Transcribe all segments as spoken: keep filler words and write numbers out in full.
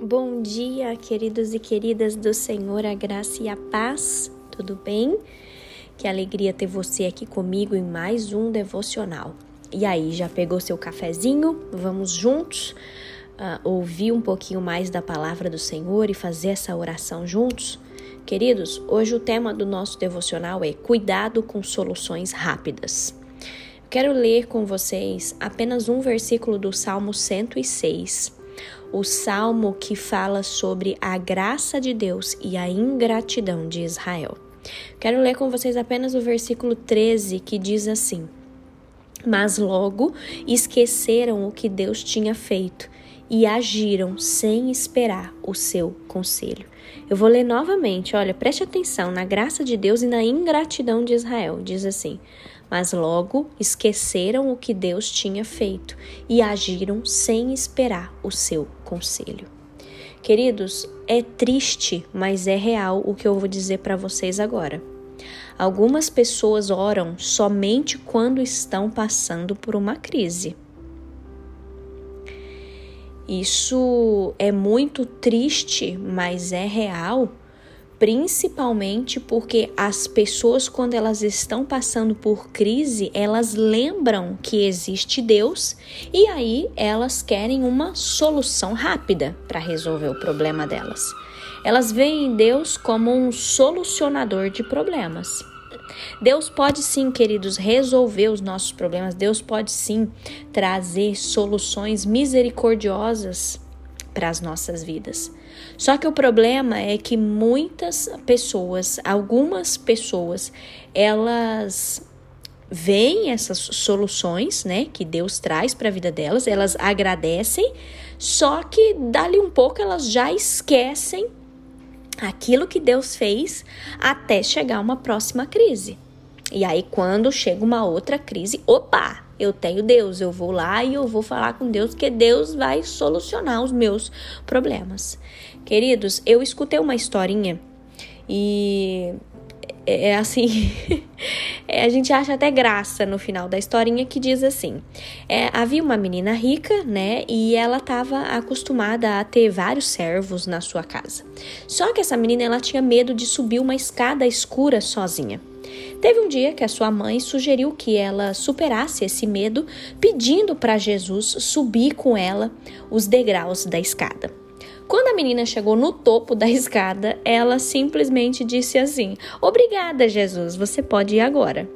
Bom dia, queridos e queridas do Senhor, a graça e a paz, tudo bem? Que alegria ter você aqui comigo em mais um devocional. E aí, já pegou seu cafezinho? Vamos juntos uh, ouvir um pouquinho mais da palavra do Senhor e fazer essa oração juntos? Queridos, hoje o tema do nosso devocional é Cuidado com Soluções Rápidas. Quero ler com vocês apenas um versículo do Salmo cento e seis. O salmo que fala sobre a graça de Deus e a ingratidão de Israel. Quero ler com vocês apenas o versículo treze, que diz assim: Mas logo esqueceram o que Deus tinha feito e agiram sem esperar o seu conselho. Eu vou ler novamente, olha, preste atenção na graça de Deus e na ingratidão de Israel. Diz assim: Mas logo esqueceram o que Deus tinha feito e agiram sem esperar o seu conselho. Queridos, é triste, mas é real o que eu vou dizer para vocês agora. Algumas pessoas oram somente quando estão passando por uma crise. Isso é muito triste, mas é real. Principalmente porque as pessoas, quando elas estão passando por crise, elas lembram que existe Deus e aí elas querem uma solução rápida para resolver o problema delas. Elas veem Deus como um solucionador de problemas. Deus pode sim, queridos, resolver os nossos problemas. Deus pode sim trazer soluções misericordiosas para as nossas vidas. Só que o problema é que muitas pessoas, algumas pessoas, elas veem essas soluções, né, que Deus traz para a vida delas, elas agradecem, só que dali um pouco elas já esquecem aquilo que Deus fez até chegar uma próxima crise. E aí quando chega uma outra crise, opa, eu tenho Deus, eu vou lá e eu vou falar com Deus, que Deus vai solucionar os meus problemas. Queridos, eu escutei uma historinha e é assim, a gente acha até graça no final da historinha, que diz assim, é, havia uma menina rica, né, e ela estava acostumada a ter vários servos na sua casa. Só que essa menina, ela tinha medo de subir uma escada escura sozinha. Teve um dia que a sua mãe sugeriu que ela superasse esse medo, pedindo para Jesus subir com ela os degraus da escada. Quando a menina chegou no topo da escada, ela simplesmente disse assim: Obrigada, Jesus, você pode ir agora.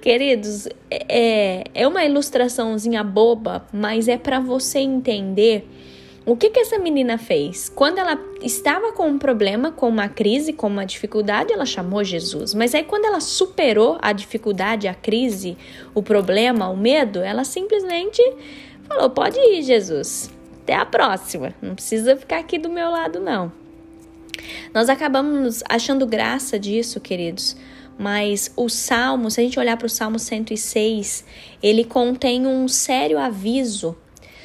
Queridos, é, é uma ilustraçãozinha boba, mas é para você entender o que que essa menina fez. Quando ela estava com um problema, com uma crise, com uma dificuldade, ela chamou Jesus. Mas aí quando ela superou a dificuldade, a crise, o problema, o medo, ela simplesmente falou: pode ir, Jesus, até a próxima, não precisa ficar aqui do meu lado, não. Nós acabamos achando graça disso, queridos. Mas o Salmo, se a gente olhar para o Salmo cento e seis, ele contém um sério aviso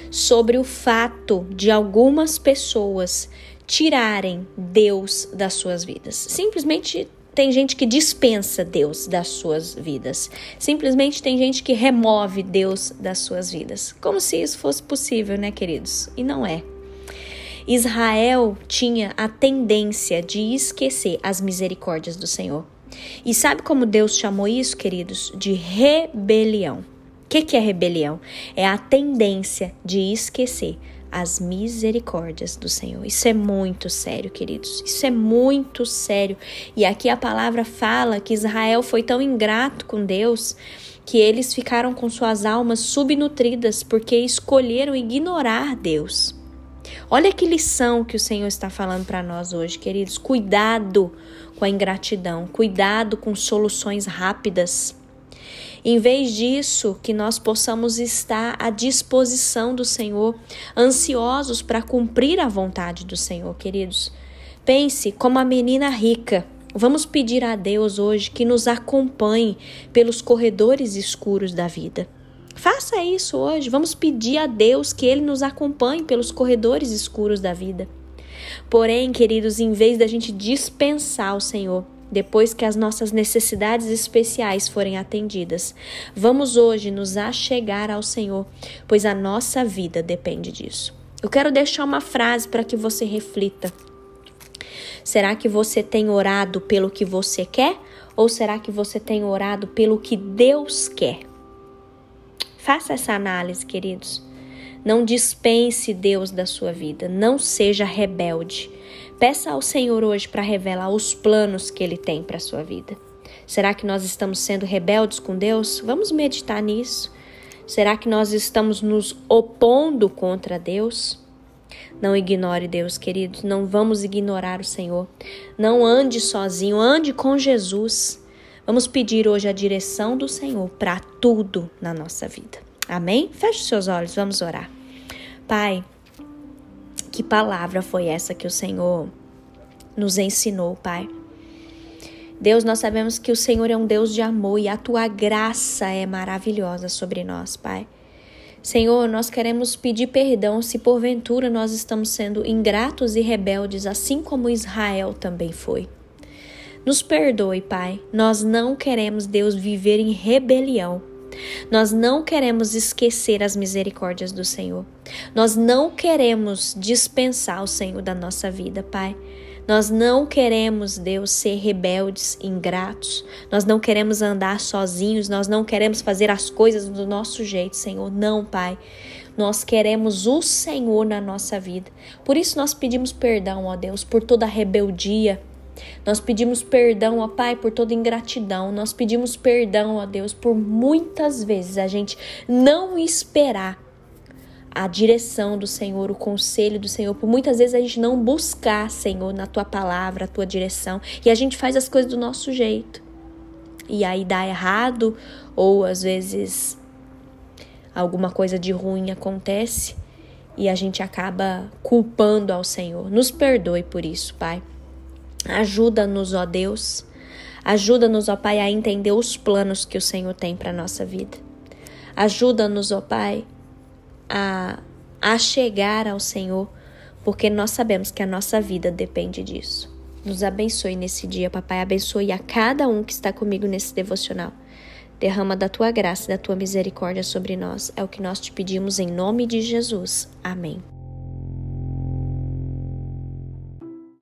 sobre o fato de algumas pessoas tirarem Deus das suas vidas. Simplesmente tem gente que dispensa Deus das suas vidas. Simplesmente tem gente que remove Deus das suas vidas. Como se isso fosse possível, né, queridos? E não é. Israel tinha a tendência de esquecer as misericórdias do Senhor. E sabe como Deus chamou isso, queridos? De rebelião. O que, que é rebelião? É a tendência de esquecer as misericórdias do Senhor. Isso é muito sério, queridos. Isso é muito sério. E aqui a palavra fala que Israel foi tão ingrato com Deus que eles ficaram com suas almas subnutridas porque escolheram ignorar Deus. Olha que lição que o Senhor está falando para nós hoje, queridos. Cuidado com a ingratidão. Cuidado com soluções rápidas. Em vez disso, que nós possamos estar à disposição do Senhor, ansiosos para cumprir a vontade do Senhor, queridos. Pense como a menina rica. Vamos pedir a Deus hoje que nos acompanhe pelos corredores escuros da vida. Faça isso hoje. Vamos pedir a Deus que Ele nos acompanhe pelos corredores escuros da vida. Porém, queridos, em vez da gente dispensar o Senhor, depois que as nossas necessidades especiais forem atendidas, vamos hoje nos achegar ao Senhor, pois a nossa vida depende disso. Eu quero deixar uma frase para que você reflita. Será que você tem orado pelo que você quer? Ou será que você tem orado pelo que Deus quer? Faça essa análise, queridos. Não dispense Deus da sua vida. Não seja rebelde. Peça ao Senhor hoje para revelar os planos que Ele tem para a sua vida. Será que nós estamos sendo rebeldes com Deus? Vamos meditar nisso. Será que nós estamos nos opondo contra Deus? Não ignore Deus, queridos. Não vamos ignorar o Senhor. Não ande sozinho, ande com Jesus. Vamos pedir hoje a direção do Senhor para tudo na nossa vida. Amém? Feche os seus olhos, vamos orar. Pai, que palavra foi essa que o Senhor nos ensinou, Pai? Deus, nós sabemos que o Senhor é um Deus de amor e a Tua graça é maravilhosa sobre nós, Pai. Senhor, nós queremos pedir perdão se porventura nós estamos sendo ingratos e rebeldes, assim como Israel também foi. Nos perdoe, Pai. Nós não queremos, Deus, viver em rebelião. Nós não queremos esquecer as misericórdias do Senhor. Nós não queremos dispensar o Senhor da nossa vida, Pai. Nós não queremos, Deus, ser rebeldes, ingratos. Nós não queremos andar sozinhos. Nós não queremos fazer as coisas do nosso jeito, Senhor. Não, Pai. Nós queremos o Senhor na nossa vida. Por isso nós pedimos perdão, ó Deus, por toda a rebeldia. Nós pedimos perdão, ó Pai, por toda ingratidão. Nós pedimos perdão, ó Deus, por muitas vezes a gente não esperar a direção do Senhor, o conselho do Senhor. Por muitas vezes a gente não buscar, Senhor, na Tua palavra, a Tua direção. E a gente faz as coisas do nosso jeito. E aí dá errado, ou às vezes alguma coisa de ruim acontece e a gente acaba culpando ao Senhor. Nos perdoe por isso, Pai. Ajuda-nos, ó Deus, ajuda-nos, ó Pai, a entender os planos que o Senhor tem para a nossa vida. Ajuda-nos, ó Pai, a, a chegar ao Senhor, porque nós sabemos que a nossa vida depende disso. Nos abençoe nesse dia, Papai, abençoe a cada um que está comigo nesse devocional. Derrama da Tua graça e da Tua misericórdia sobre nós, é o que nós te pedimos em nome de Jesus. Amém.